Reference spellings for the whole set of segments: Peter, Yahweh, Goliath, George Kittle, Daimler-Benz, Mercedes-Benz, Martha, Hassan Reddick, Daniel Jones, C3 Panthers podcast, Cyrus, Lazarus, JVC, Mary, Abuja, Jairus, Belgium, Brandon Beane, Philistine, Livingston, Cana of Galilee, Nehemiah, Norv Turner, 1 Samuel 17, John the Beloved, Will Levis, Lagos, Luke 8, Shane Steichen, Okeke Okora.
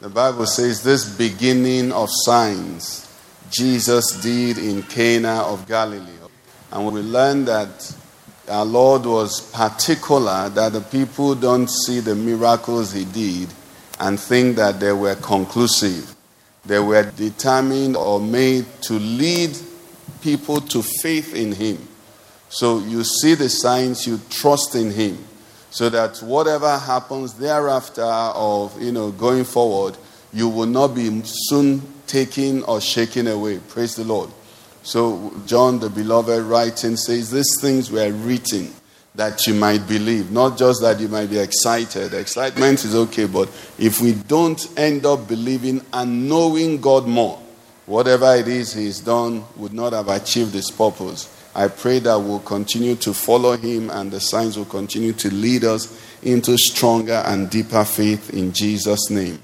The Bible says this beginning of signs Jesus did in Cana of Galilee. And we learn that our Lord was particular that the people don't see the miracles He did and think that they were conclusive. They were determined or made to lead people to faith in Him. So you see the signs, you trust in Him. So that whatever happens thereafter of, going forward, you will not be soon taken or shaken away. Praise the Lord. So John the Beloved writing says, these things were written that you might believe. Not just that you might be excited. Excitement is okay, but if we don't end up believing and knowing God more, whatever it is He's done would not have achieved His purpose. I pray that we'll continue to follow Him and the signs will continue to lead us into stronger and deeper faith in Jesus' name.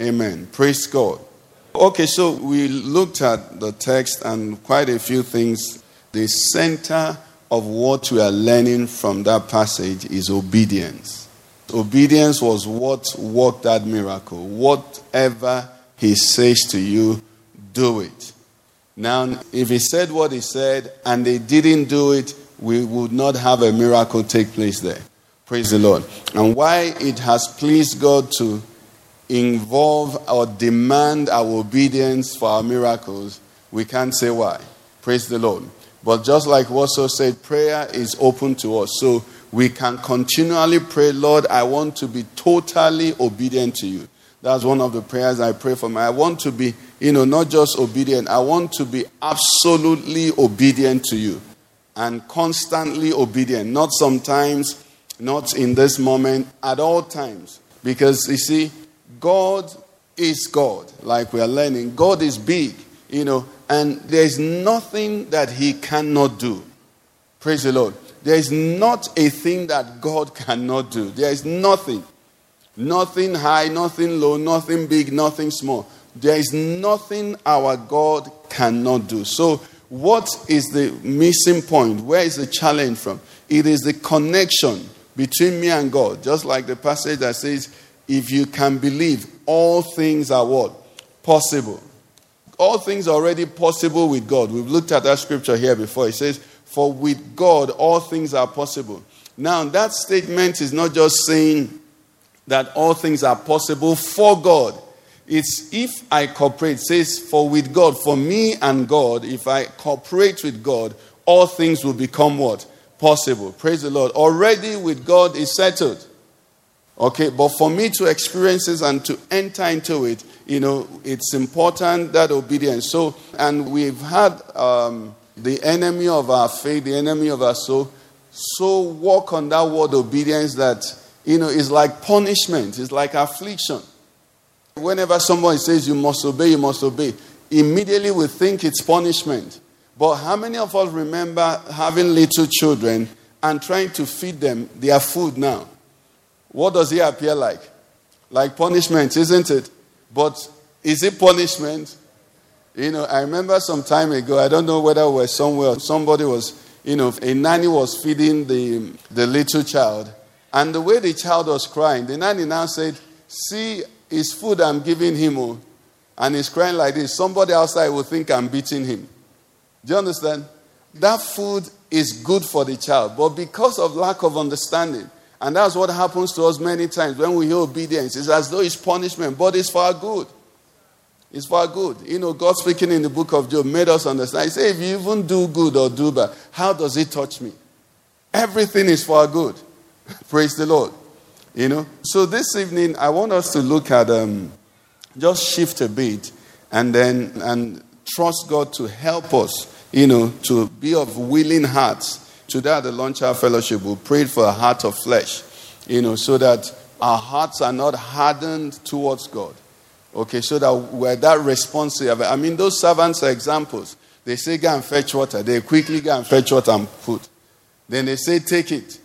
Amen. Praise God. Okay, so we looked at the text and quite a few things. The center of what we are learning from that passage is obedience. Obedience was what worked that miracle. Whatever He says to you, do it. Now, if He said what He said and they didn't do it, we would not have a miracle take place there. Praise the Lord. And why it has pleased God to involve or demand our obedience for our miracles, we can't say why. Praise the Lord. But just like Wasso said, prayer is open to us. So we can continually pray, Lord, I want to be totally obedient to You. That's one of the prayers I pray for. I want to be, not just obedient. I want to be absolutely obedient to You and constantly obedient. Not sometimes, not in this moment, at all times. Because, you see, God is God, like we are learning. God is big, and there's nothing that He cannot do. Praise the Lord. There is not a thing that God cannot do. There is nothing. Nothing high, nothing low, nothing big, nothing small. There is nothing our God cannot do. So what is the missing point? Where is the challenge from? It is the connection between me and God. Just like the passage that says, if you can believe, all things are what? Possible. All things are already possible with God. We've looked at that scripture here before. It says, for with God, all things are possible. Now, that statement is not just saying that all things are possible for God. It's if I cooperate. It says, for with God, for me and God, if I cooperate with God, all things will become what? Possible. Praise the Lord. Already with God is settled. Okay, but for me to experience this and to enter into it, it's important that obedience. So, and we've had the enemy of our faith, the enemy of our soul, so walk on that word obedience that it's like punishment. It's like affliction. Whenever somebody says you must obey, immediately we think it's punishment. But how many of us remember having little children and trying to feed them their food now? What does it appear like? Like punishment, isn't it? But is it punishment? I remember some time ago, I don't know whether we were somewhere, somebody was, a nanny was feeding the little child. And the way the child was crying, the nanny now said, see, it's food I'm giving him. And he's crying like this. Somebody outside will think I'm beating him. Do you understand? That food is good for the child. But because of lack of understanding, and that's what happens to us many times when we hear obedience, it's as though it's punishment, but it's for our good. It's for our good. God speaking in the book of Job made us understand. He said, if you even do good or do bad, how does it touch me? Everything is for our good. Praise the Lord. So this evening, I want us to look at, just shift a bit and trust God to help us, to be of willing hearts. Today at the Launch Hour Fellowship, we prayed for a heart of flesh, so that our hearts are not hardened towards God. Okay, so that we're that responsive. I mean, those servants are examples. They say, go and fetch water. They quickly go and fetch water and put. Then they say, take it.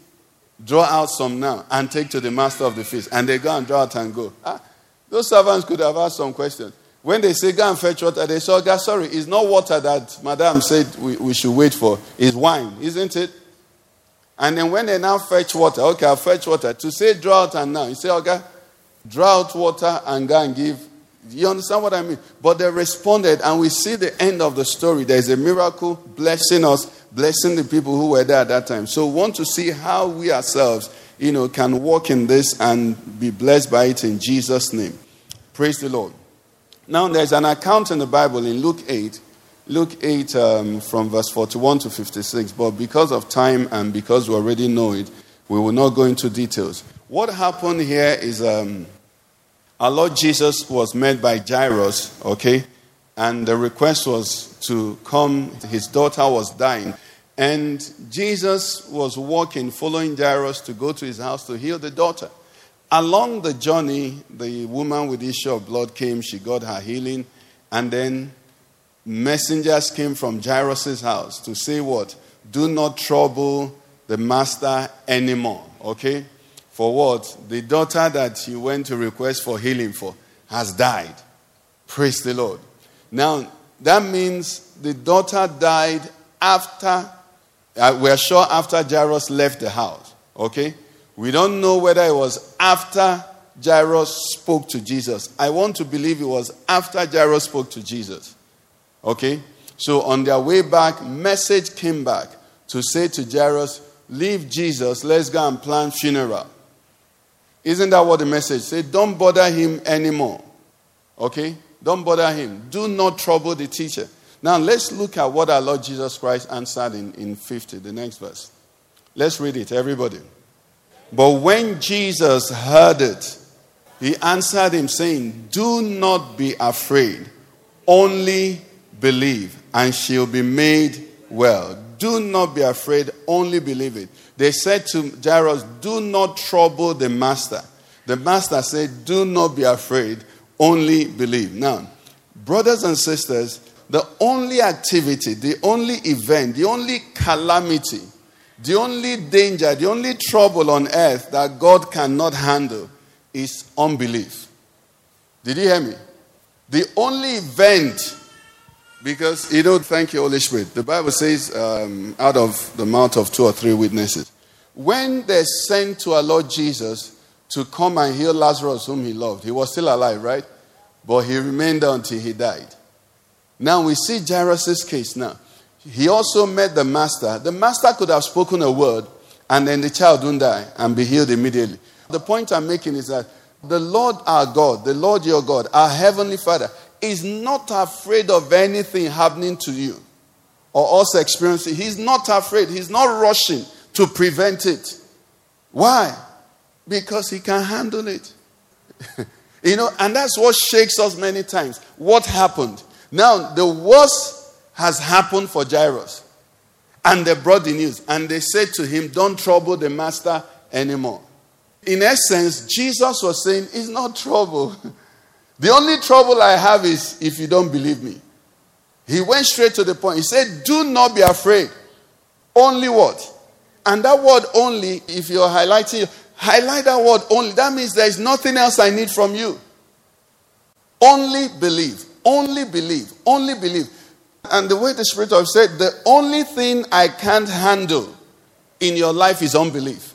Draw out some now and take to the master of the feast. And they go and draw out and go. Ah, those servants could have asked some questions. When they say, go and fetch water, they say, oh, sorry, it's not water that Madame said we should wait for. It's wine, isn't it? And then when they now fetch water, okay, I'll fetch water. To say draw out and now, you say, okay, draw out water and go and give. You understand what I mean? But they responded, and we see the end of the story. There is a miracle blessing us, blessing the people who were there at that time. So we want to see how we ourselves, you know, can walk in this and be blessed by it in Jesus' name. Praise the Lord. Now there's an account in the Bible in Luke 8. Luke 8 from verse 41 to 56. But because of time and because we already know it, we will not go into details. What happened here is our Lord Jesus was met by Jairus, okay? And the request was to come. His daughter was dying. And Jesus was walking, following Jairus to go to his house to heal the daughter. Along the journey, the woman with the issue of blood came. She got her healing. And then messengers came from Jairus' house to say what? Do not trouble the master anymore, okay? For what? The daughter that you went to request for healing for has died. Praise the Lord. Now, that means the daughter died after, we're sure after Jairus left the house, okay? We don't know whether it was after Jairus spoke to Jesus. I want to believe it was after Jairus spoke to Jesus. Okay, so on their way back, message came back to say to Jairus, leave Jesus, let's go and plan funeral. Isn't that what the message said? Don't bother him anymore. Okay, don't bother him. Do not trouble the teacher. Now let's look at what our Lord Jesus Christ answered in 50, the next verse. Let's read it, everybody. But when Jesus heard it, he answered him saying, do not be afraid, only believe, and she'll be made well. Do not be afraid, only believe it. They said to Jairus, do not trouble the master. The master said, do not be afraid, only believe. Now, brothers and sisters, the only activity, the only event, the only calamity, the only danger, the only trouble on earth that God cannot handle is unbelief. Did you hear me? The only event. Because, you know, thank you, Holy Spirit. The Bible says, out of the mouth of two or three witnesses. When they sent to our Lord Jesus to come and heal Lazarus, whom he loved, he was still alive, right? But he remained until he died. Now we see Jairus' case now. He also met the master. The master could have spoken a word, and then the child wouldn't die and be healed immediately. The point I'm making is that the Lord our God, the Lord your God, our Heavenly Father, is not afraid of anything happening to you or us experiencing. He's not afraid. He's not rushing to prevent it. Why? Because he can handle it. You know, and that's what shakes us many times. What happened? Now, the worst has happened for Jairus. And they brought the news. And they said to him, don't trouble the master anymore. In essence, Jesus was saying, it's not trouble. The only trouble I have is if you don't believe me. He went straight to the point. He said, do not be afraid. Only what? And that word only, if you're highlighting, highlight that word only. That means there is nothing else I need from you. Only believe. Only believe. Only believe. And the way the Spirit of God said, the only thing I can't handle in your life is unbelief.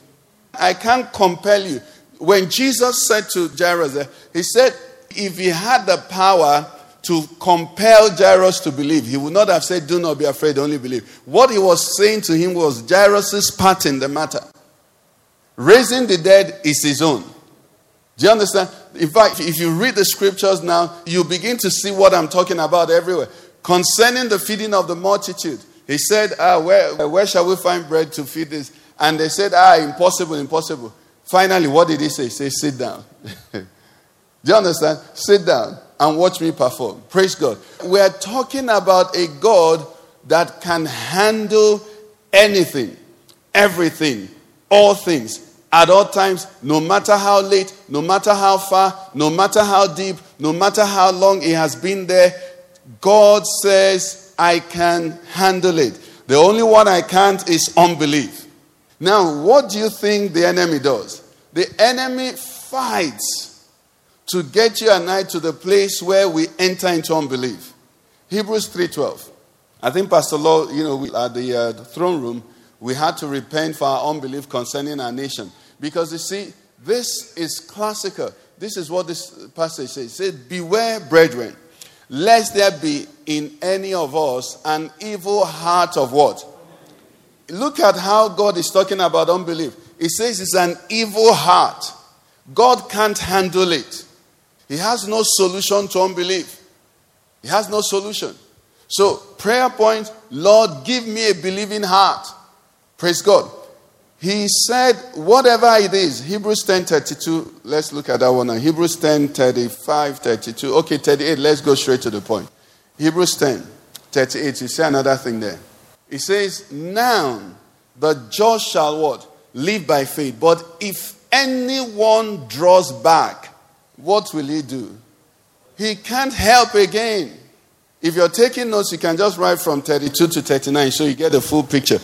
I can't compel you. When Jesus said to Jairus, he said, if he had the power to compel Jairus to believe, he would not have said, do not be afraid, only believe. What he was saying to him was Jairus' part in the matter. Raising the dead is his own. Do you understand? In fact, if you read the scriptures now, you begin to see what I'm talking about everywhere. Concerning the feeding of the multitude, he said, where shall we find bread to feed this? And they said, impossible, impossible. Finally, what did he say? He said, sit down. Do you understand? Sit down and watch me perform. Praise God. We are talking about a God that can handle anything, everything, all things. at all times, no matter how late, no matter how far, no matter how deep, no matter how long it has been there, God says, I can handle it. The only one I can't is unbelief. Now, what do you think the enemy does? The enemy fights to get you and I to the place where we enter into unbelief. Hebrews 3:12. I think Pastor Law, at the throne room, we had to repent for our unbelief concerning our nation. Because you see, this is classical. This is what this passage says. It says, beware, brethren, lest there be in any of us an evil heart of what? Look at how God is talking about unbelief. It says it's an evil heart. God can't handle it. He has no solution to unbelief. He has no solution. So, prayer point, Lord, give me a believing heart. Praise God. He said, whatever it is, Hebrews 10:32. Let's look at that one now. Hebrews 10:35, 32. Okay, 38. Let's go straight to the point. Hebrews 10:38. You see another thing there. It says, now the just shall what? Live by faith. But if anyone draws back, what will he do? He can't help again. If you're taking notes, you can just write from 32 to 39 so you get the full picture.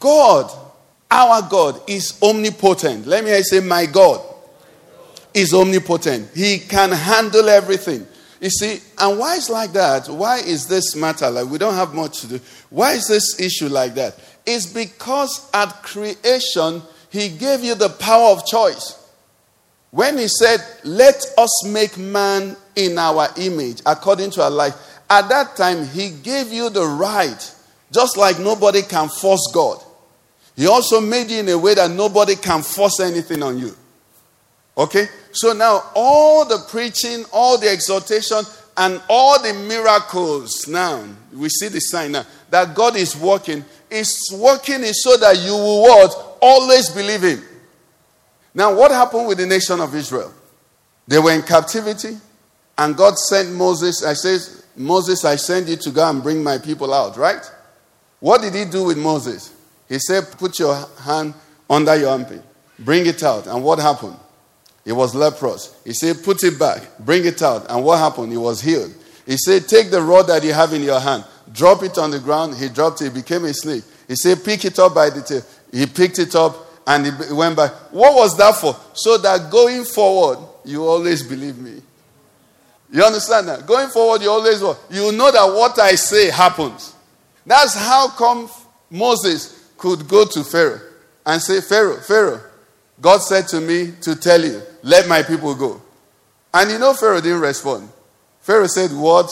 God, our God, is omnipotent. Let me say, my God is omnipotent. He can handle everything. You see, and why is like that? Why is this matter? Like, we don't have much to do. Why is this issue like that? It's because at creation, he gave you the power of choice. When he said, let us make man in our image, according to our life, at that time, he gave you the right, just like nobody can force God. He also made you in a way that nobody can force anything on you. Okay? So now, all the preaching, all the exhortation, and all the miracles now, we see the sign now, that God is working. It's working so that you will what? Always believe him. Now, what happened with the nation of Israel? They were in captivity, and God sent Moses. I says, Moses, I send you to go and bring my people out, right? What did he do with Moses? He said, put your hand under your armpit. Bring it out. And what happened? It was leprous. He said, put it back. Bring it out. And what happened? He was healed. He said, take the rod that you have in your hand. Drop it on the ground. He dropped it. It became a snake. He said, pick it up by the tail. He picked it up and it went back. What was that for? So that going forward, you always believe me. You understand that? Going forward, you always will. You know that what I say happens. That's how come Moses could go to Pharaoh and say, Pharaoh, God said to me to tell you, let my people go. And Pharaoh didn't respond. Pharaoh said, what?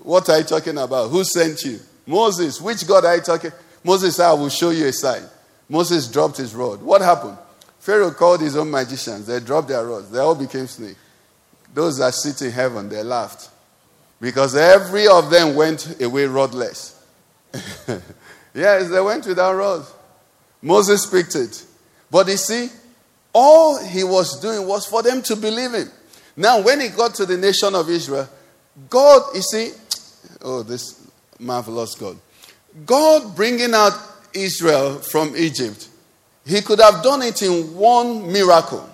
What are you talking about? Who sent you? Moses, which God are you talking? Moses said, I will show you a sign. Moses dropped his rod. What happened? Pharaoh called his own magicians. They dropped their rods. They all became snakes. Those that sit in heaven, they laughed. Because every of them went away rodless. Yes, they went without rods. Moses picked it. But you see, all he was doing was for them to believe him. Now, when he got to the nation of Israel, God, you see, oh, this marvelous God. God bringing out Israel from Egypt, he could have done it in one miracle.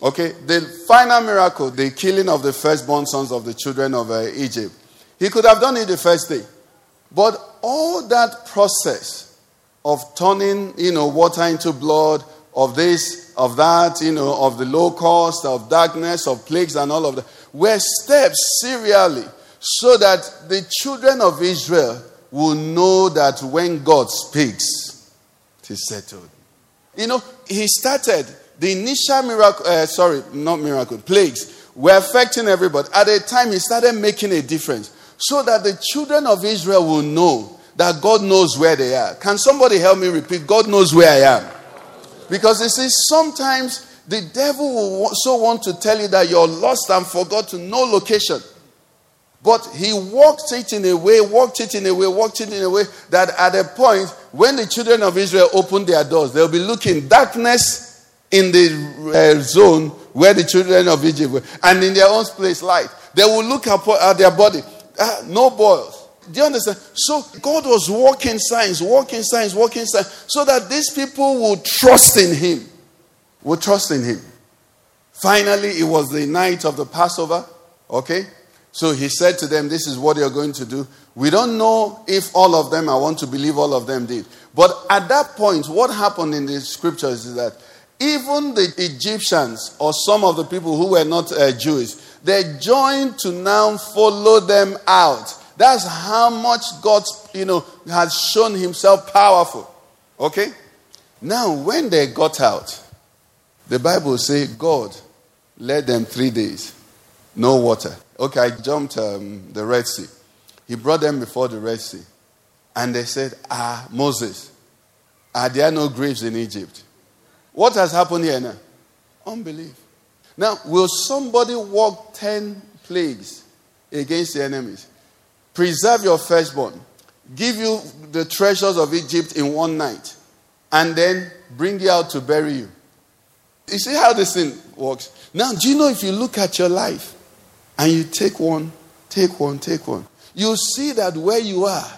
Okay, the final miracle, the killing of the firstborn sons of the children of Egypt. He could have done it the first day. But all that process of turning, water into blood, of this, of that, of the Holocaust, of darkness, of plagues and all of that, were steps serially so that the children of Israel will know that when God speaks, it is settled. He started. The initial plagues were affecting everybody. At a time, he started making a difference so that the children of Israel will know that God knows where they are. Can somebody help me repeat? God knows where I am. Because you see, sometimes the devil will so want to tell you that you're lost and forgot to no location. But he walked it in a way that at a point, when the children of Israel open their doors, they'll be looking darkness in the zone where the children of Egypt were, and in their own place, light. They will look at their body. No boils. Do you understand? So God was working signs, so that these people will trust in him. We'll trust in him. Finally, it was the night of the Passover. Okay? So he said to them, this is what you're going to do. We don't know if all of them, I want to believe all of them did. But at that point, what happened in the scriptures is that even the Egyptians or some of the people who were not Jewish, they joined to now follow them out. That's how much God, has shown himself powerful. Okay? Now, when they got out, the Bible says God led them 3 days. No water. Okay, I jumped the Red Sea. He brought them before the Red Sea. And they said, Moses, there are no graves in Egypt. What has happened here now? Unbelief. Now, will somebody walk 10 plagues against the enemies? Preserve your firstborn. Give you the treasures of Egypt in 1 night. And then bring you out to bury you. You see how this thing works? Now, do you know if you look at your life and you take one, you see that where you are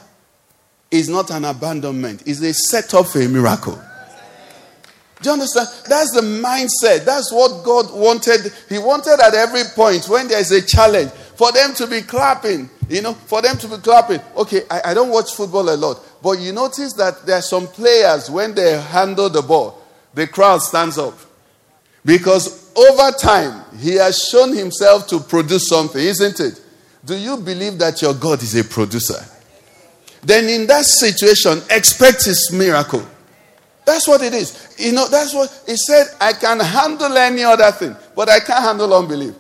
is not an abandonment. It's a setup for a miracle. Do you understand? That's the mindset. That's what God wanted. He wanted at every point when there is a challenge for them to be clapping. Okay, I don't watch football a lot. But you notice that there are some players, when they handle the ball, the crowd stands up. Because over time, he has shown himself to produce something, isn't it? Do you believe that your God is a producer? Then in that situation, expect his miracle. That's what it is. That's what he said. I can handle any other thing, but I can't handle unbelief.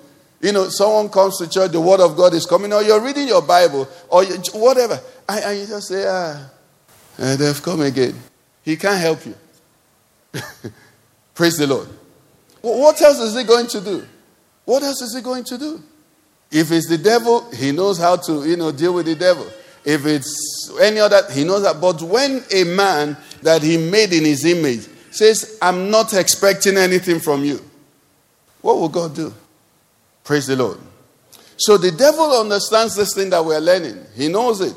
Someone comes to church, the word of God is coming, or you're reading your Bible, or whatever. And you just say, they've come again. He can't help you. Praise the Lord. What else is he going to do? What else is he going to do? If it's the devil, he knows how to, deal with the devil. If it's any other, he knows that. But when a man that he made in his image says, I'm not expecting anything from you, what will God do? Praise the Lord. So the devil understands this thing that we're learning. He knows it.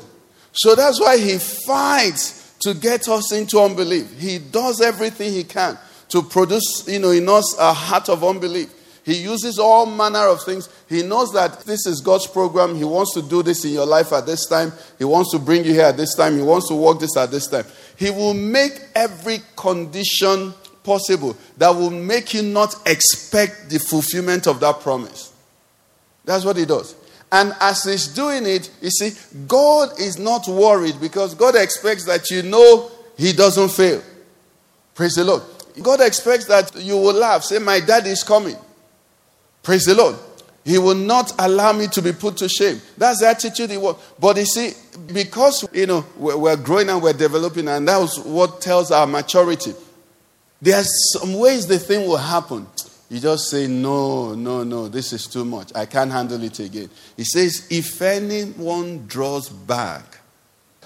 So that's why he fights to get us into unbelief. He does everything he can to produce, in us a heart of unbelief. He uses all manner of things. He knows that this is God's program. He wants to do this in your life at this time. He wants to bring you here at this time. He wants to work this at this time. He will make every condition possible that will make you not expect the fulfillment of that promise. That's what he does. And as he's doing it, you see, God is not worried because God expects that he doesn't fail. Praise the Lord. God expects that you will laugh. Say, my dad is coming. Praise the Lord. He will not allow me to be put to shame. That's the attitude he wants. But you see, because, we're growing and we're developing, and that's what tells our maturity. There are some ways the thing will happen. You just say, no, this is too much. I can't handle it again. He says, if anyone draws back,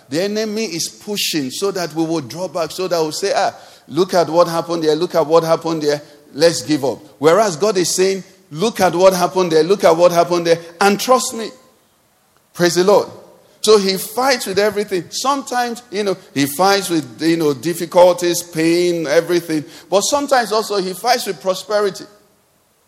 the enemy is pushing so that we will draw back, so that we'll say, look at what happened there, let's give up. Whereas God is saying, look at what happened there, and trust me. Praise the Lord. So he fights with everything. Sometimes, he fights with, difficulties, pain, everything. But sometimes also he fights with prosperity.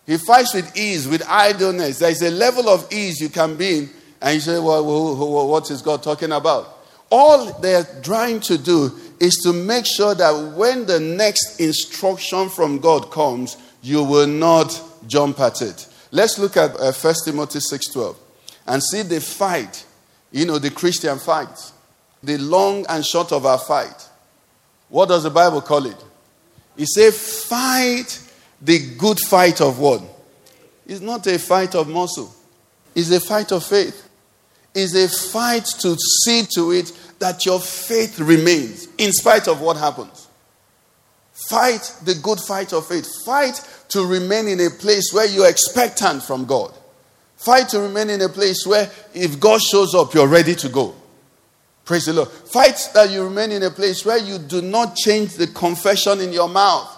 He fights with ease, with idleness. There is a level of ease you can be in. And you say, well, what is God talking about? All they're trying to do is to make sure that when the next instruction from God comes, you will not jump at it. Let's look at 1 Timothy 6:12 and see the fight, the Christian fight, the long and short of our fight. What does the Bible call it? It says, fight the good fight of what? It's not a fight of muscle. It's a fight of faith. Is a fight to see to it that your faith remains in spite of what happens. Fight the good fight of faith. Fight to remain in a place where you're expectant from God. Fight to remain in a place where if God shows up, you're ready to go. Praise the Lord. Fight that you remain in a place where you do not change the confession in your mouth.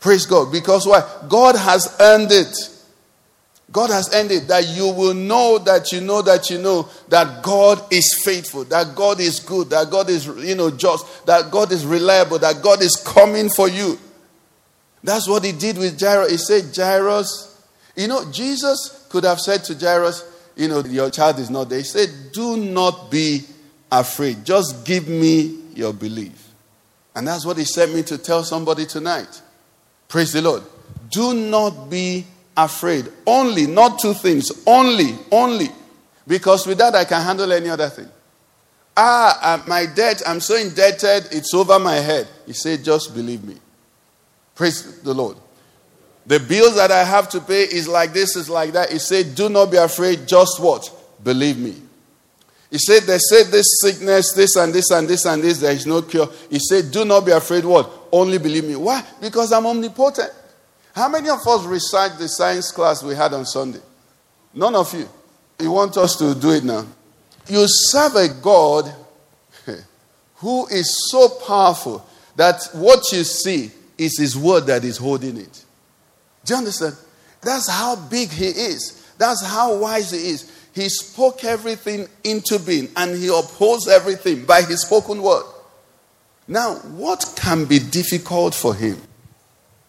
Praise God. Because why? God has earned it. God has ended that you will know that that God is faithful, that God is good, that God is just, that God is reliable, that God is coming for you. That's what he did with Jairus. He said, Jairus, Jesus could have said to Jairus, your child is not there. He said, do not be afraid. Just give me your belief. And that's what he sent me to tell somebody tonight. Praise the Lord. Do not be afraid. Only, not two things. Only. Because with that I can handle any other thing. My debt, I'm so indebted, it's over my head. He said, just believe me. Praise the Lord. The bills that I have to pay is like this, is like that. He said, do not be afraid, just what? Believe me. He said, they said this sickness, this and this and this and this, there is no cure. He said, do not be afraid, what? Only believe me. Why? Because I'm omnipotent. How many of us recite the science class we had on Sunday? None of you. You want us to do it now? You serve a God who is so powerful that what you see is his word that is holding it. Do you understand? That's how big he is. That's how wise he is. He spoke everything into being and he upholds everything by his spoken word. Now, what can be difficult for him?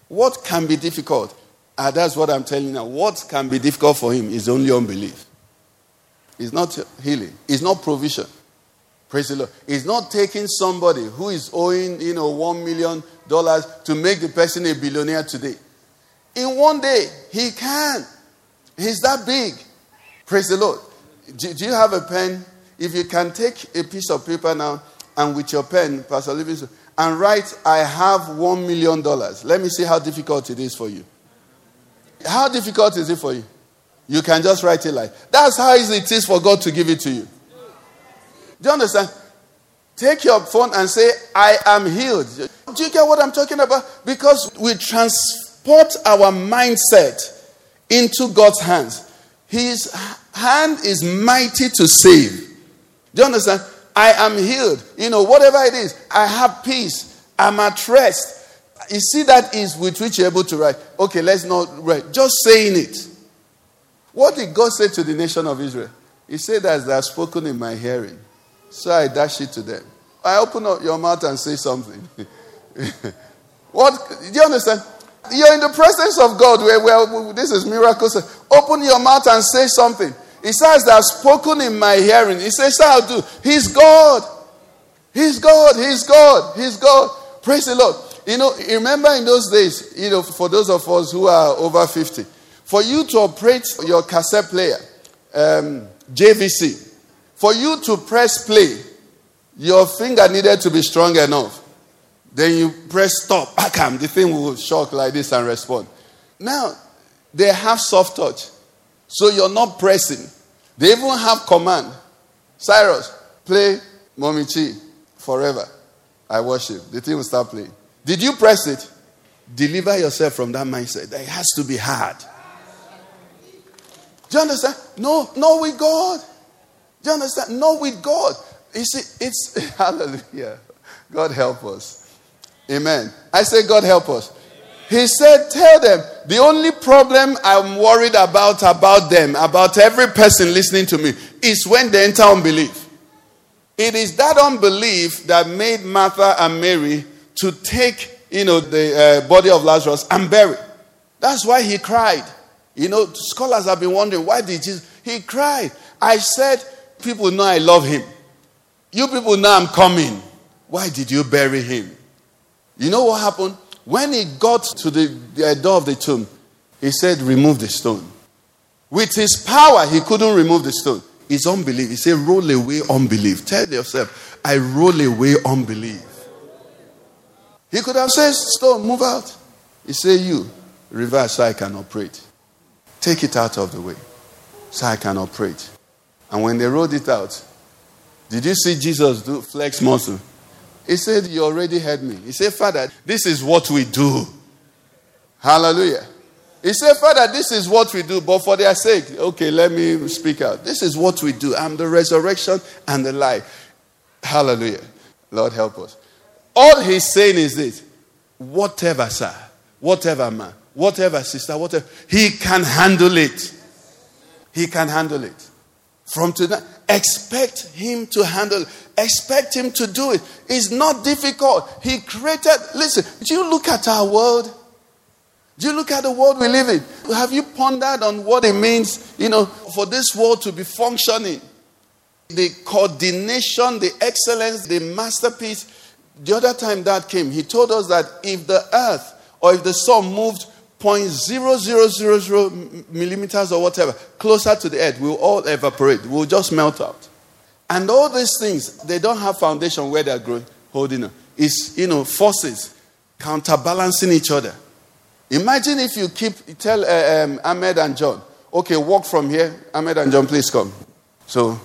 What can be difficult? That's what I'm telling you now. What can be difficult for him is only unbelief. It's not healing. It's not provision. Praise the Lord. It's not taking somebody who is owing, $1 million to make the person a billionaire today. In one day, he can. He's that big. Praise the Lord. Do you have a pen? If you can take a piece of paper now and with your pen, Pastor Livingston, and write, I have $1 million. Let me see how difficult it is for you. How difficult is it for you? You can just write it like. That's how easy it is for God to give it to you. Do you understand? Take your phone and say, I am healed. Do you get what I'm talking about? Because we transport our mindset into God's hands. His hand is mighty to save. Do you understand? I am healed. Whatever it is, I have peace. I'm at rest. You see, that is with which you're able to write. Okay, let's not write. Just saying it. What did God say to the nation of Israel? He said, as they have spoken in my hearing, so I dash it to them. I open up your mouth and say something. What? Do you understand? You're in the presence of God. Where this is miracles. Open your mouth and say something. He says, that spoken in my hearing. He says, so I'll do. He's God. He's God. He's God. He's God. Praise the Lord. Remember in those days, for those of us who are over 50, for you to operate your cassette player, JVC, for you to press play, your finger needed to be strong enough. Then you press stop, the thing will shock like this and respond. Now, they have soft touch, so you're not pressing. They even have command. Cyrus, play Momichi forever. I worship. The thing will start playing. Did you press it? Deliver yourself from that mindset. It has to be hard. Do you understand? No, not with God. Do you understand? Not with God. You see, it's hallelujah. God help us. Amen. I say, God help us. Amen. He said, tell them, the only problem I'm worried about them, about every person listening to me, is when they enter unbelief. It is that unbelief that made Martha and Mary to take, the body of Lazarus and bury. That's why he cried. Scholars have been wondering, why did Jesus? He cried. I said, people know I love him. You people know I'm coming. Why did you bury him? You know what happened? When he got to the door of the tomb, he said, remove the stone. With his power, he couldn't remove the stone. It's unbelief. He said, roll away unbelief. Tell yourself, I roll away unbelief. He could have said, stone, move out. He said, you, reverse so I can operate. Take it out of the way so I can operate. And when they rolled it out, did you see Jesus do flex muscle? He said, you already heard me. He said, Father, this is what we do. Hallelujah. He said, Father, this is what we do, but for their sake, okay, let me speak out. This is what we do. I'm the resurrection and the life. Hallelujah. Lord, help us. All he's saying is this, whatever sir, whatever man, whatever sister, whatever, he can handle it. He can handle it. From tonight, expect him to handle it. Expect him to do it. It's not difficult. He created, listen, do you look at our world? Do you look at the world we live in? Have you pondered on what it means, for this world to be functioning? The coordination, the excellence, the masterpiece. The other time Dad came, he told us that if the earth or if the sun moved 0.0000 millimeters or whatever, closer to the earth, we'll all evaporate. We'll just melt out. And all these things, they don't have foundation where they're growing, holding on. It's, forces counterbalancing each other. Imagine if you tell Ahmed and John, okay, walk from here. Ahmed and John, please come. So,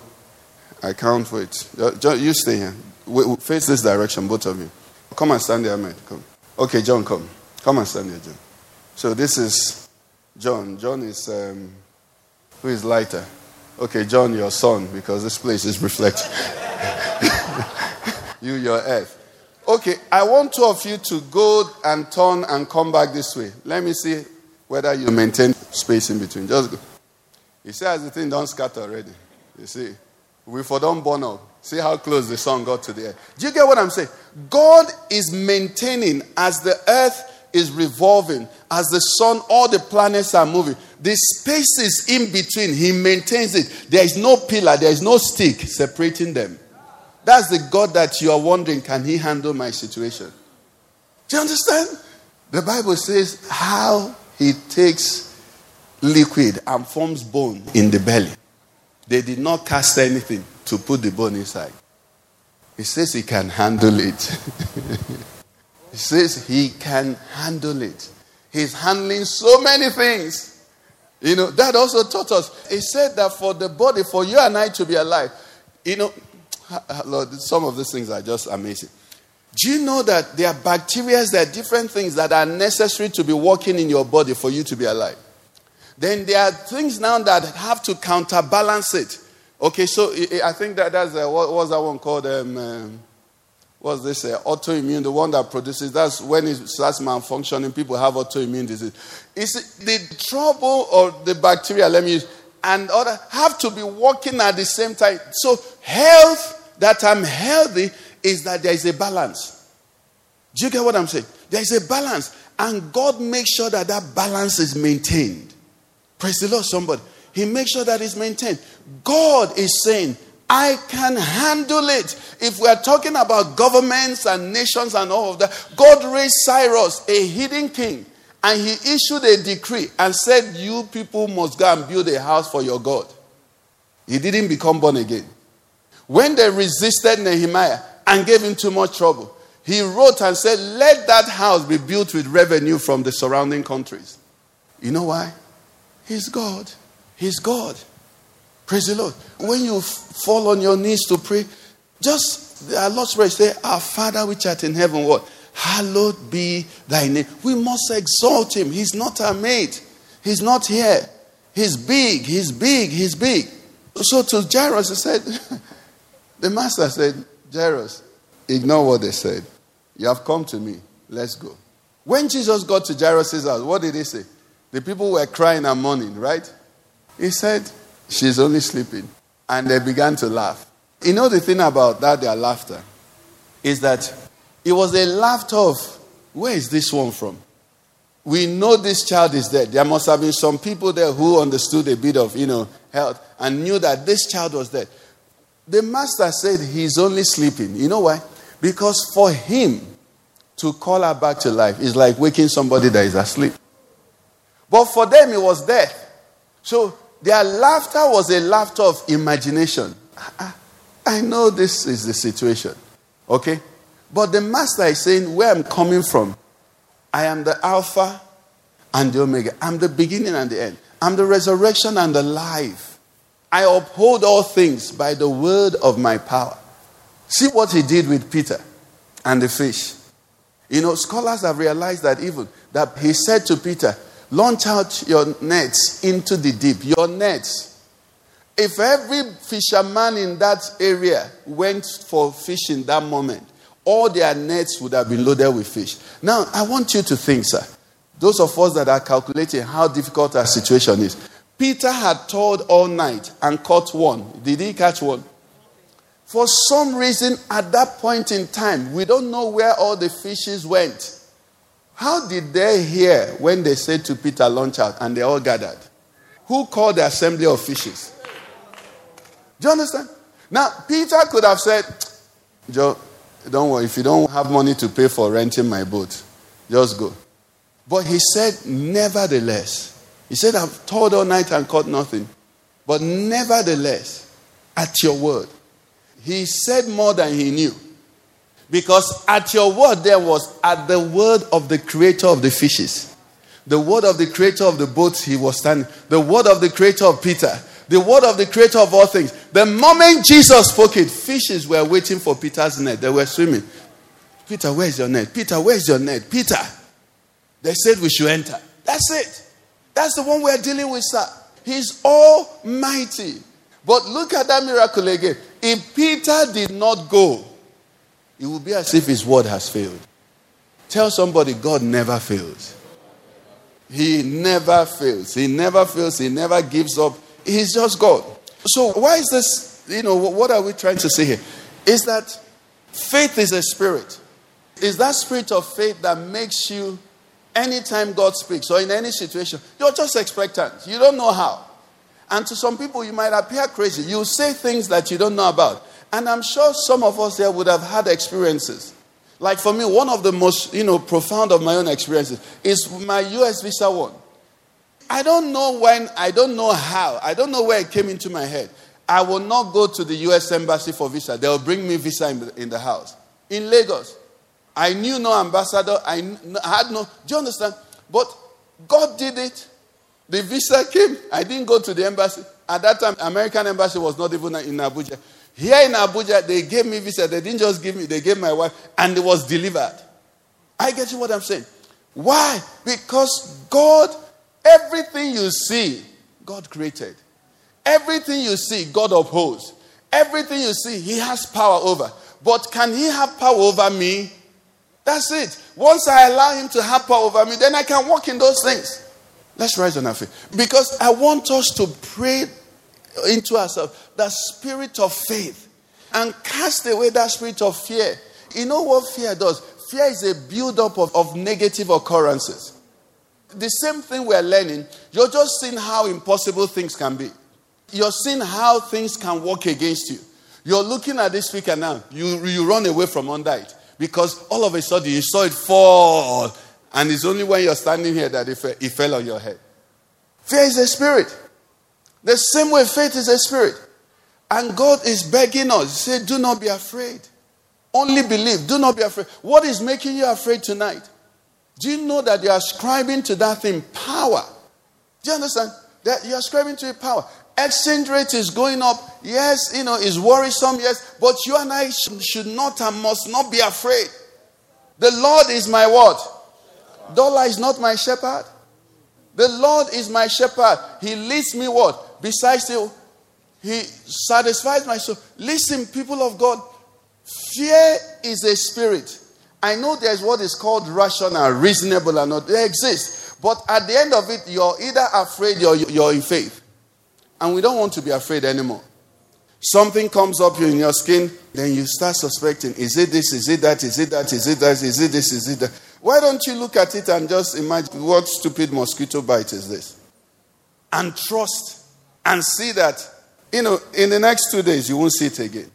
I can't wait. John, you stay here. We'll face this direction, both of you. Come and stand there, Ahmed. Come. Okay, John, come. Come and stand there, John. So this is John. John is, who is lighter? Okay, John, your son, because this place is reflecting. You, your earth. Okay, I want two of you to go and turn and come back this way. Let me see whether you maintain space in between. Just go. You see, as the thing don't scatter already. You see? We for don't burn up. See how close the sun got to the earth. Do you get what I'm saying? God is maintaining as the earth is revolving, as the sun, all the planets are moving. The spaces in between, he maintains it. There is no pillar, there is no stick separating them. That's the God that you are wondering, can he handle my situation? Do you understand? The Bible says how he takes liquid and forms bone in the belly. They did not cast anything to put the bone inside. He says he can handle it. He says he can handle it. He's handling so many things. That also taught us. He said that for the body, for you and I to be alive, Lord, some of these things are just amazing. Do you know that there are bacteria, there are different things that are necessary to be working in your body for you to be alive? Then there are things now that have to counterbalance it. Okay, so I think that's what was that one called? What's this? Autoimmune, the one that produces. That's when it starts malfunctioning. People have autoimmune disease. It's the trouble or the bacteria, let me use, and other have to be working at the same time. So health, that I'm healthy, is that there is a balance. Do you get what I'm saying? There is a balance. And God makes sure that that balance is maintained. Praise the Lord, somebody. He makes sure that it's maintained. God is saying, I can handle it. If we are talking about governments and nations and all of that, God raised Cyrus, a hidden king, and he issued a decree and said, you people must go and build a house for your God. He didn't become born again. When they resisted Nehemiah and gave him too much trouble, he wrote and said, let that house be built with revenue from the surrounding countries. You know why? He's God. He's God. Praise the Lord. When you fall on your knees to pray, just our Lord's Prayer, say, our Father which art in heaven, what? Hallowed be thy name. We must exalt him. He's not our mate. He's not here. He's big. He's big. He's big. So to Jairus, he said... The master said, Jairus, ignore what they said. You have come to me. Let's go. When Jesus got to Jairus' house, what did he say? The people were crying and mourning, right? He said, she's only sleeping. And they began to laugh. You know the thing about that, their laughter, is that it was a laughter of, where is this one from? We know this child is dead. There must have been some people there who understood a bit of, health and knew that this child was dead. The master said he's only sleeping. You know why? Because for him to call her back to life is like waking somebody that is asleep. But for them, it was death. So their laughter was a laughter of imagination. I know this is the situation. Okay? But the master is saying, where I'm coming from, I am the Alpha and the Omega. I'm the beginning and the end. I'm the resurrection and the life. I uphold all things by the word of my power. See what he did with Peter and the fish. Scholars have realized that even that he said to Peter, launch out your nets into the deep, your nets. If every fisherman in that area went for fish in that moment, all their nets would have been loaded with fish. Now, I want you to think, sir, those of us that are calculating how difficult our situation is, Peter had toiled all night and caught one. Did he catch one? For some reason, at that point in time, we don't know where all the fishes went. How did they hear when they said to Peter, launch out, and they all gathered? Who called the assembly of fishes? Do you understand? Now, Peter could have said, Joe, don't worry, if you don't have money to pay for renting my boat, just go. But he said, nevertheless. He said, I've toiled all night and caught nothing. But nevertheless, at your word. He said more than he knew. Because at your word, there was at the word of the creator of the fishes. The word of the creator of the boats he was standing. The word of the creator of Peter. The word of the creator of all things. The moment Jesus spoke it, fishes were waiting for Peter's net. They were swimming. Peter, where's your net? Peter, where's your net? Peter. They said we should enter. That's it. That's the one we're dealing with, sir. He's almighty. But look at that miracle again. If Peter did not go, it will be as if his word has failed. Tell somebody, God never fails. He never fails. He never fails. He never gives up. He's just God. So why is this, what are we trying to say here? Is that faith is a spirit. It's that spirit of faith that makes you, anytime God speaks or in any situation, you're just expectant. You don't know how. And to some people, you might appear crazy. You say things that you don't know about. And I'm sure some of us here would have had experiences. Like for me, one of the most, profound of my own experiences is my US visa one. I don't know when, I don't know how, I don't know where it came into my head. I will not go to the US embassy for visa. They'll bring me visa in the house. In Lagos. I knew no ambassador. Do you understand? But God did it. The visa came. I didn't go to the embassy. At that time, American embassy was not even in Abuja. Here in Abuja, they gave me visa. They didn't just give me, they gave my wife, and it was delivered. I get you what I'm saying. Why? Because God, everything you see, God created. Everything you see, God upholds. Everything you see, He has power over. But can He have power over me? That's it. Once I allow Him to have power over me, then I can walk in those things. Let's rise on our feet. Because I want us to pray into ourselves the spirit of faith and cast away that spirit of fear. You know what fear does? Fear is a build-up of negative occurrences. The same thing we're learning, you're just seeing how impossible things can be. You're seeing how things can work against you. You're looking at this speaker now. You run away from under it because all of a sudden you saw it fall. And it's only when you're standing here that it fell on your head. Fear is a spirit. The same way faith is a spirit. And God is begging us. He said, do not be afraid. Only believe. Do not be afraid. What is making you afraid tonight? Do you know that you are ascribing to that thing power? Do you understand? That you are ascribing to it power. Exchange rate is going up. Yes, it's worrisome. Yes, but you and I should not and must not be afraid. The Lord is my what? Dollar is not my shepherd. The Lord is my shepherd. He leads me what? Besides still, He satisfies my soul. Listen, people of God, fear is a spirit. I know there's what is called rational, reasonable, and not. They exist. But at the end of it, you're either afraid or you're in faith. And we don't want to be afraid anymore. Something comes up in your skin, then you start suspecting, is it this, is it that, is it that, is it that, is it this, is it that. Why don't you look at it and just imagine what stupid mosquito bite is this? And trust and see that, in the next 2 days you won't see it again.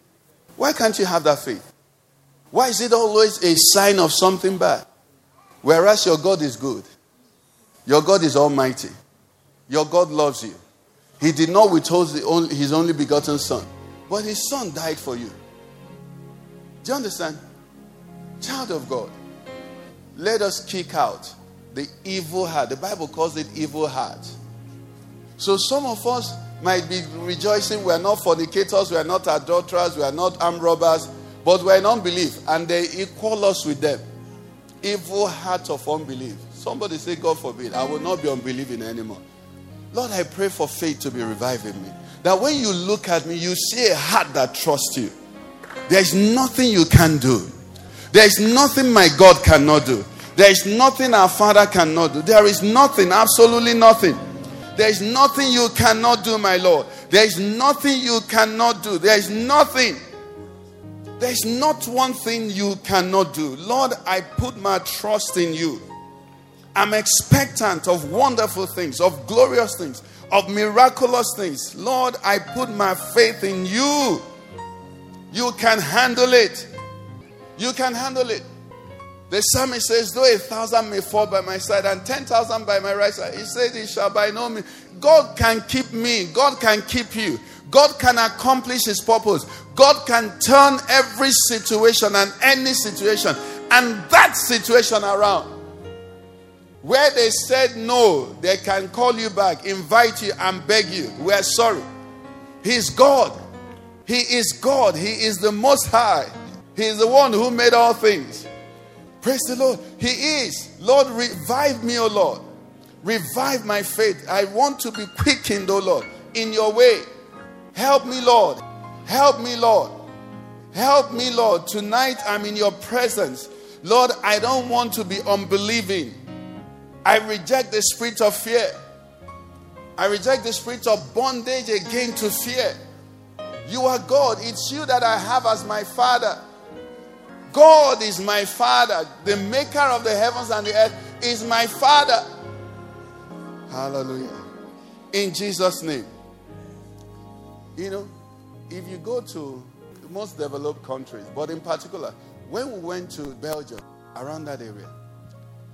Why can't you have that faith? Why is it always a sign of something bad? Whereas your God is good. Your God is almighty. Your God loves you. He did not withhold His only begotten Son. But His Son died for you. Do you understand? Child of God. Let us kick out the evil heart. The Bible calls it evil heart. So some of us might be rejoicing. We are not fornicators. We are not adulterers. We are not armed robbers. But we are in unbelief. And they equal us with them. Evil heart of unbelief. Somebody say, God forbid. I will not be unbelieving anymore. Lord, I pray for faith to be revived in me. That when you look at me, you see a heart that trusts you. There is nothing you can do. There is nothing my God cannot do. There is nothing our Father cannot do. There is nothing, absolutely nothing. There is nothing you cannot do, my Lord. There is nothing you cannot do. There is nothing. There is not one thing you cannot do. Lord, I put my trust in you. I'm expectant of wonderful things, of glorious things, of miraculous things. Lord, I put my faith in you. You can handle it. You can handle it. The psalmist says, though 1,000 may fall by my side and 10,000 by my right side, he said it shall by no means. God can keep me. God can keep you. God can accomplish his purpose. God can turn every situation and any situation and that situation around. Where they said no, they can call you back, invite you and beg you. We are sorry. He is God. He is God. He is the Most High. He is the one who made all things. Praise the Lord. He is. Lord, revive me, O Lord. Revive my faith. I want to be quickened, O Lord, in your way. Help me, Lord. Help me, Lord. Help me, Lord. Tonight I'm in your presence. Lord, I don't want to be unbelieving. I reject the spirit of fear. I reject the spirit of bondage again to fear. You are God. It's you that I have as my Father. God is my Father. The maker of the heavens and the earth is my Father. Hallelujah. In Jesus' name. You know, if you go to most developed countries, but in particular, when we went to Belgium, around that area,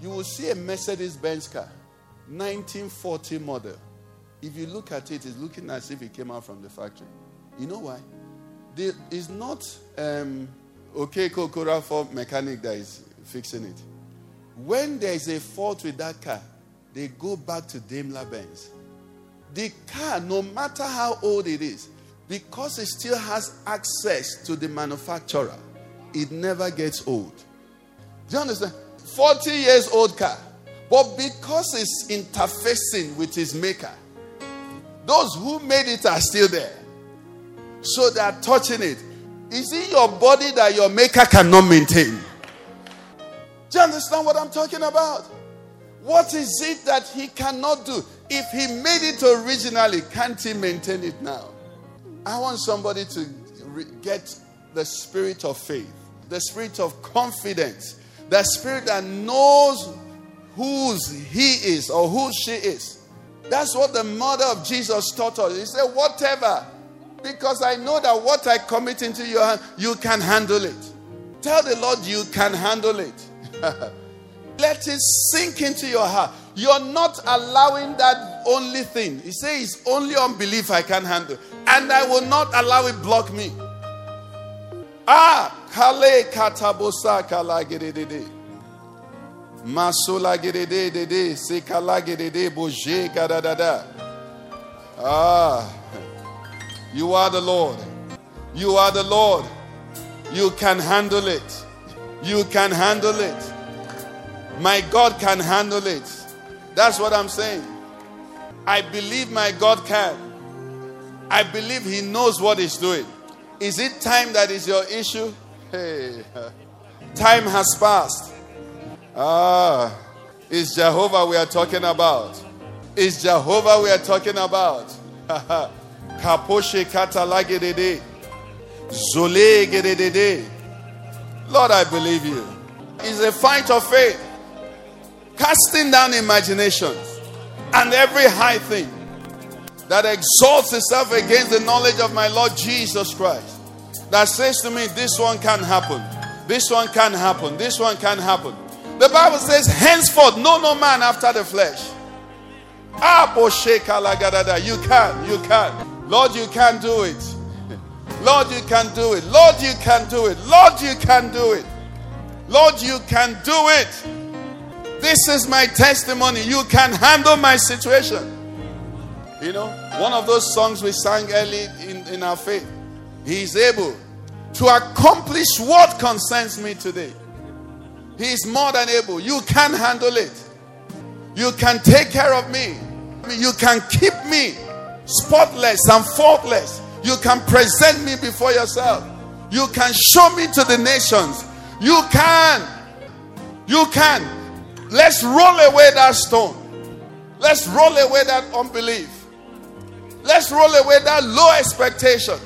you will see a Mercedes-Benz car, 1940 model. If you look at it, it's looking as if it came out from the factory. You know why? It's not Okeke Okora for mechanic that is fixing it. When there is a fault with that car, they go back to Daimler-Benz. The car, no matter how old it is, because it still has access to the manufacturer, it never gets old. Do you understand? 40 years old car. But because it's interfacing with its maker, those who made it are still there. So they are touching it. Is it your body that your maker cannot maintain? Do you understand what I'm talking about? What is it that he cannot do? If he made it originally, can't he maintain it now? I want somebody to get the spirit of faith, the spirit of confidence, the spirit that knows whose he is or who she is. That's what the mother of Jesus taught us. He said, whatever, because I know that what I commit into your hand, you can handle it. Tell the Lord you can handle it. Let it sink into your heart. You're not allowing that only thing. He says, it's only unbelief I can handle. And I will not allow it block me. Ah! Kale katabosa kala gedede. Masola gedede dede. Sekala gedede boje kadadada. Ah! You are the Lord. You are the Lord. You can handle it. You can handle it. My God can handle it. That's what I'm saying. I believe my God can. I believe he knows what he's doing. Is it time that is your issue? Hey, time has passed. Ah, it's Jehovah we are talking about. It's Jehovah we are talking about. Kaposhe katalagedede. Zole gedede. Lord, I believe you. It's a fight of faith. Casting down imaginations and every high thing that exalts itself against the knowledge of my Lord Jesus Christ, that says to me, this one can happen, this one can happen, this one can happen. The Bible says, henceforth, know no man after the flesh. You can, you can. Lord, you can do it. Lord, you can do it. Lord, you can do it. Lord, you can do it. Lord, you can do it. This is my testimony. You can handle my situation. You know, one of those songs we sang early in our faith. He is able to accomplish what concerns me today. He is more than able. You can handle it. You can take care of me. You can keep me spotless and faultless. You can present me before yourself. You can show me to the nations. You can. You can. Let's roll away that stone. Let's roll away that unbelief. Let's roll away that low expectation.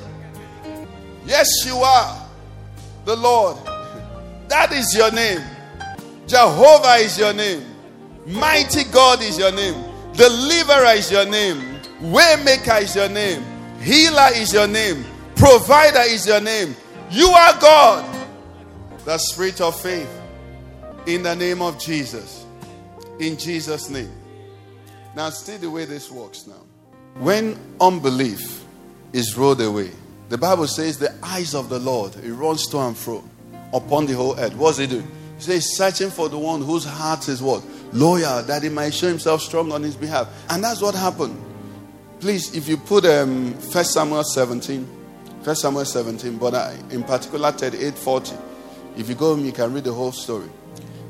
Yes, you are the Lord. That is your name. Jehovah is your name. Mighty God is your name. Deliverer is your name. Waymaker is your name. Healer is your name. Provider is your name. You are God. The spirit of faith. In the name of Jesus. In Jesus' name. Now see the way this works now. When unbelief is rolled away, the Bible says the eyes of the Lord, it runs to and fro upon the whole earth. What's he doing? He says searching for the one whose heart is what? Loyal, that he might show himself strong on his behalf. And that's what happened. Please, if you put 1 Samuel 17, but in particular 38:40, if you go home, you can read the whole story.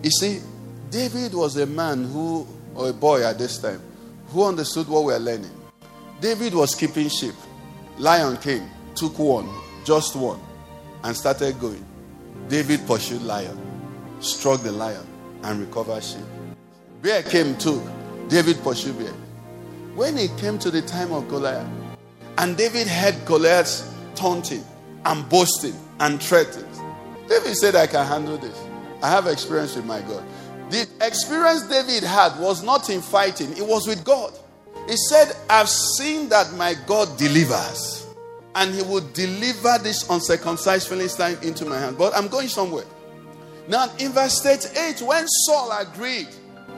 You see, David was a man who, or a boy at this time, who understood what we are learning. David was keeping sheep. Lion came, took one, just one, and started going. David pursued lion, struck the lion, and recovered sheep. Bear came, took. David pursued bear. When it came to the time of Goliath, and David heard Goliath taunting and boasting and threatening, David said, I can handle this. I have experience with my God. The experience David had was not in fighting. It was with God. He said, I've seen that my God delivers. And he will deliver this uncircumcised Philistine into my hand. But I'm going somewhere. Now in verse 38, when Saul agreed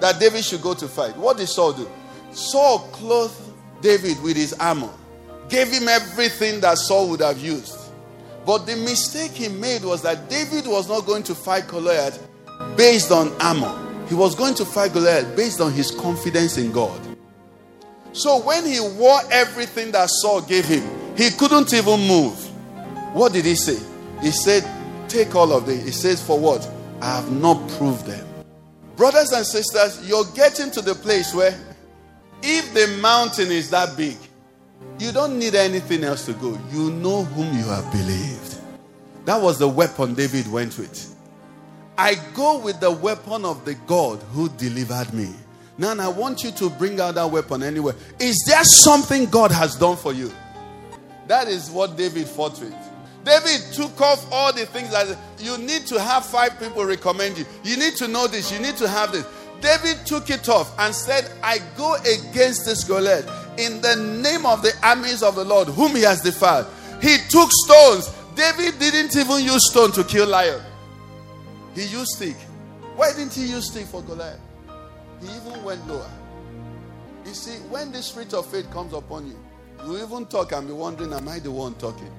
that David should go to fight, what did Saul do? Saul clothed David with his armor. Gave him everything that Saul would have used. But the mistake he made was that David was not going to fight Goliath based on armor. He was going to fight Goliath based on his confidence in God. So when he wore everything that Saul gave him, he couldn't even move. What did he say? He said, take all of this. He says, for what? I have not proved them. Brothers and sisters, you're getting to the place where if the mountain is that big, you don't need anything else to go. You know whom you have believed. That was the weapon David went with. I go with the weapon of the God who delivered me. Now, I want you to bring out that weapon anywhere. Is there something God has done for you? That is what David fought with. David took off all the things that you need to have 5 people recommend you. You need to know this. You need to have this. David took it off and said, I go against this Goliath in the name of the armies of the Lord whom he has defied. He took stones. David didn't even use stone to kill lion. He used stick. Why didn't he use stick for Goliath? He even went lower. You see, when the spirit of faith comes upon you, you even talk and be wondering, am I the one talking?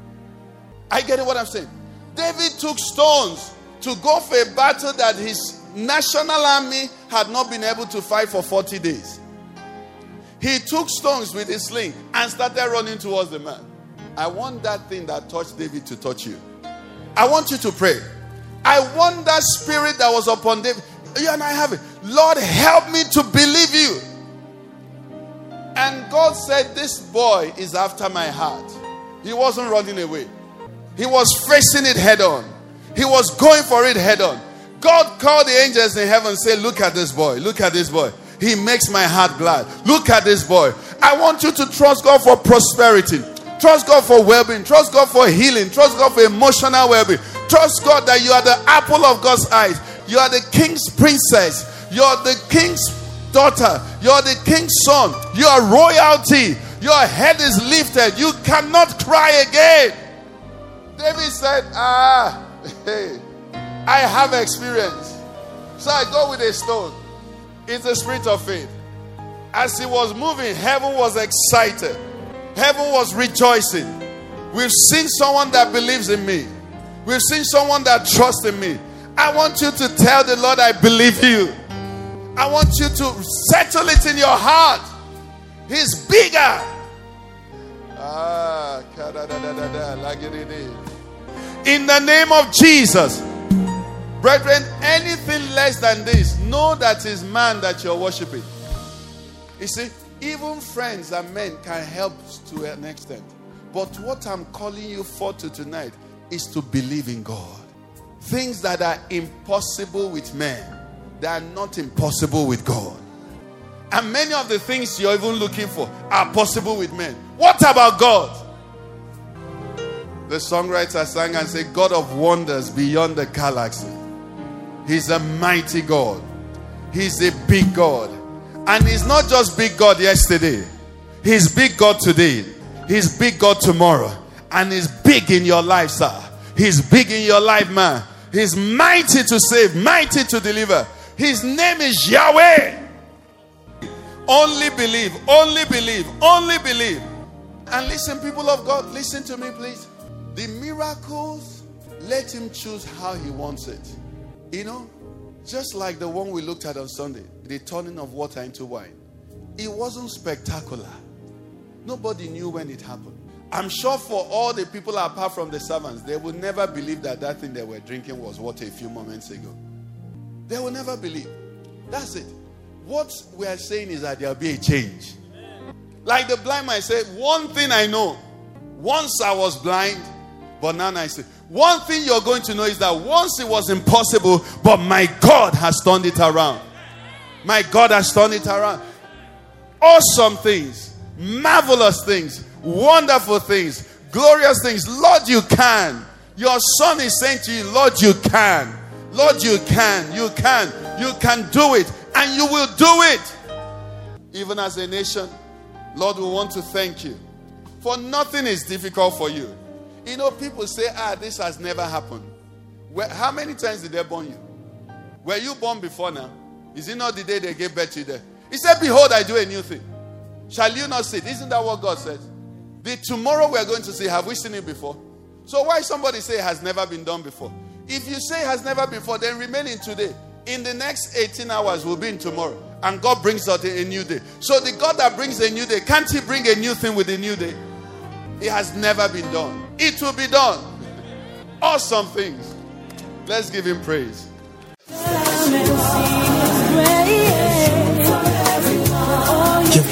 I get it what I'm saying. David took stones to go for a battle that his national army had not been able to fight for 40 days. He took stones with his sling and started running towards the man. I want that thing that touched David to touch you. I want you to pray. I want that spirit that was upon David. You and I have it. Lord, help me to believe you. And God said, this boy is after my heart. He wasn't running away. He was facing it head on. He was going for it head on. God called the angels in heaven and said, look at this boy. Look at this boy. He makes my heart glad. Look at this boy. I want you to trust God for prosperity. Trust God for well-being. Trust God for healing. Trust God for emotional well-being. Trust God that you are the apple of God's eyes. You are the king's princess. You are the king's daughter. You are the king's son. You are royalty. Your head is lifted. You cannot cry again. David said, I have experience. So I go with a stone. It's the spirit of faith. As he was moving, heaven was excited. Heaven was rejoicing. We've seen someone that believes in me. We've seen someone that trusts in me. I want you to tell the Lord, I believe you. I want you to settle it in your heart. He's bigger. Like it is. In the name of Jesus. Brethren, anything less than this, know that it's man that you're worshiping. You see, even friends and men can help to an extent. But what I'm calling you for to tonight is to believe in God. Things that are impossible with men, they are not impossible with God. And many of the things you're even looking for are possible with men. What about God? The songwriter sang and said, God of wonders beyond the galaxy. He's a mighty God. He's a big God. And he's not just big God yesterday. He's big God today. He's big God tomorrow. And he's big in your life, sir. He's big in your life, man. He's mighty to save, mighty to deliver. His name is Yahweh. Only believe, only believe, only believe. And listen, people of God, listen to me, please. The miracles, let him choose how he wants it. You know, just like the one we looked at on Sunday, the turning of water into wine. It wasn't spectacular. Nobody knew when it happened. I'm sure for all the people apart from the servants, they would never believe that that thing they were drinking was water a few moments ago. They will never believe. That's it. What we are saying is that there will be a change. Like the blind man said, one thing I know. Once I was blind, but now I see. One thing you're going to know is that once it was impossible, but my God has turned it around. My God has turned it around. Awesome things, marvelous things, wonderful things, glorious things. Lord, you can. Your son is saying to you, Lord, you can. Lord, you can. You can. You can do it. And you will do it. Even as a nation, Lord, we want to thank you. For nothing is difficult for you. You know, people say, this has never happened. How many times did they born you? Were you born before now? Is it not the day they gave birth to you there? He said, behold, I do a new thing. Shall you not see it? Isn't that what God says? The tomorrow we are going to see, have we seen it before? So why somebody say it has never been done before? If you say it has never before, then remain in today. In the next 18 hours, we'll be in tomorrow. And God brings out a new day. So the God that brings a new day, can't he bring a new thing with a new day? It has never been done. It will be done. Awesome things. Let's give him praise. You've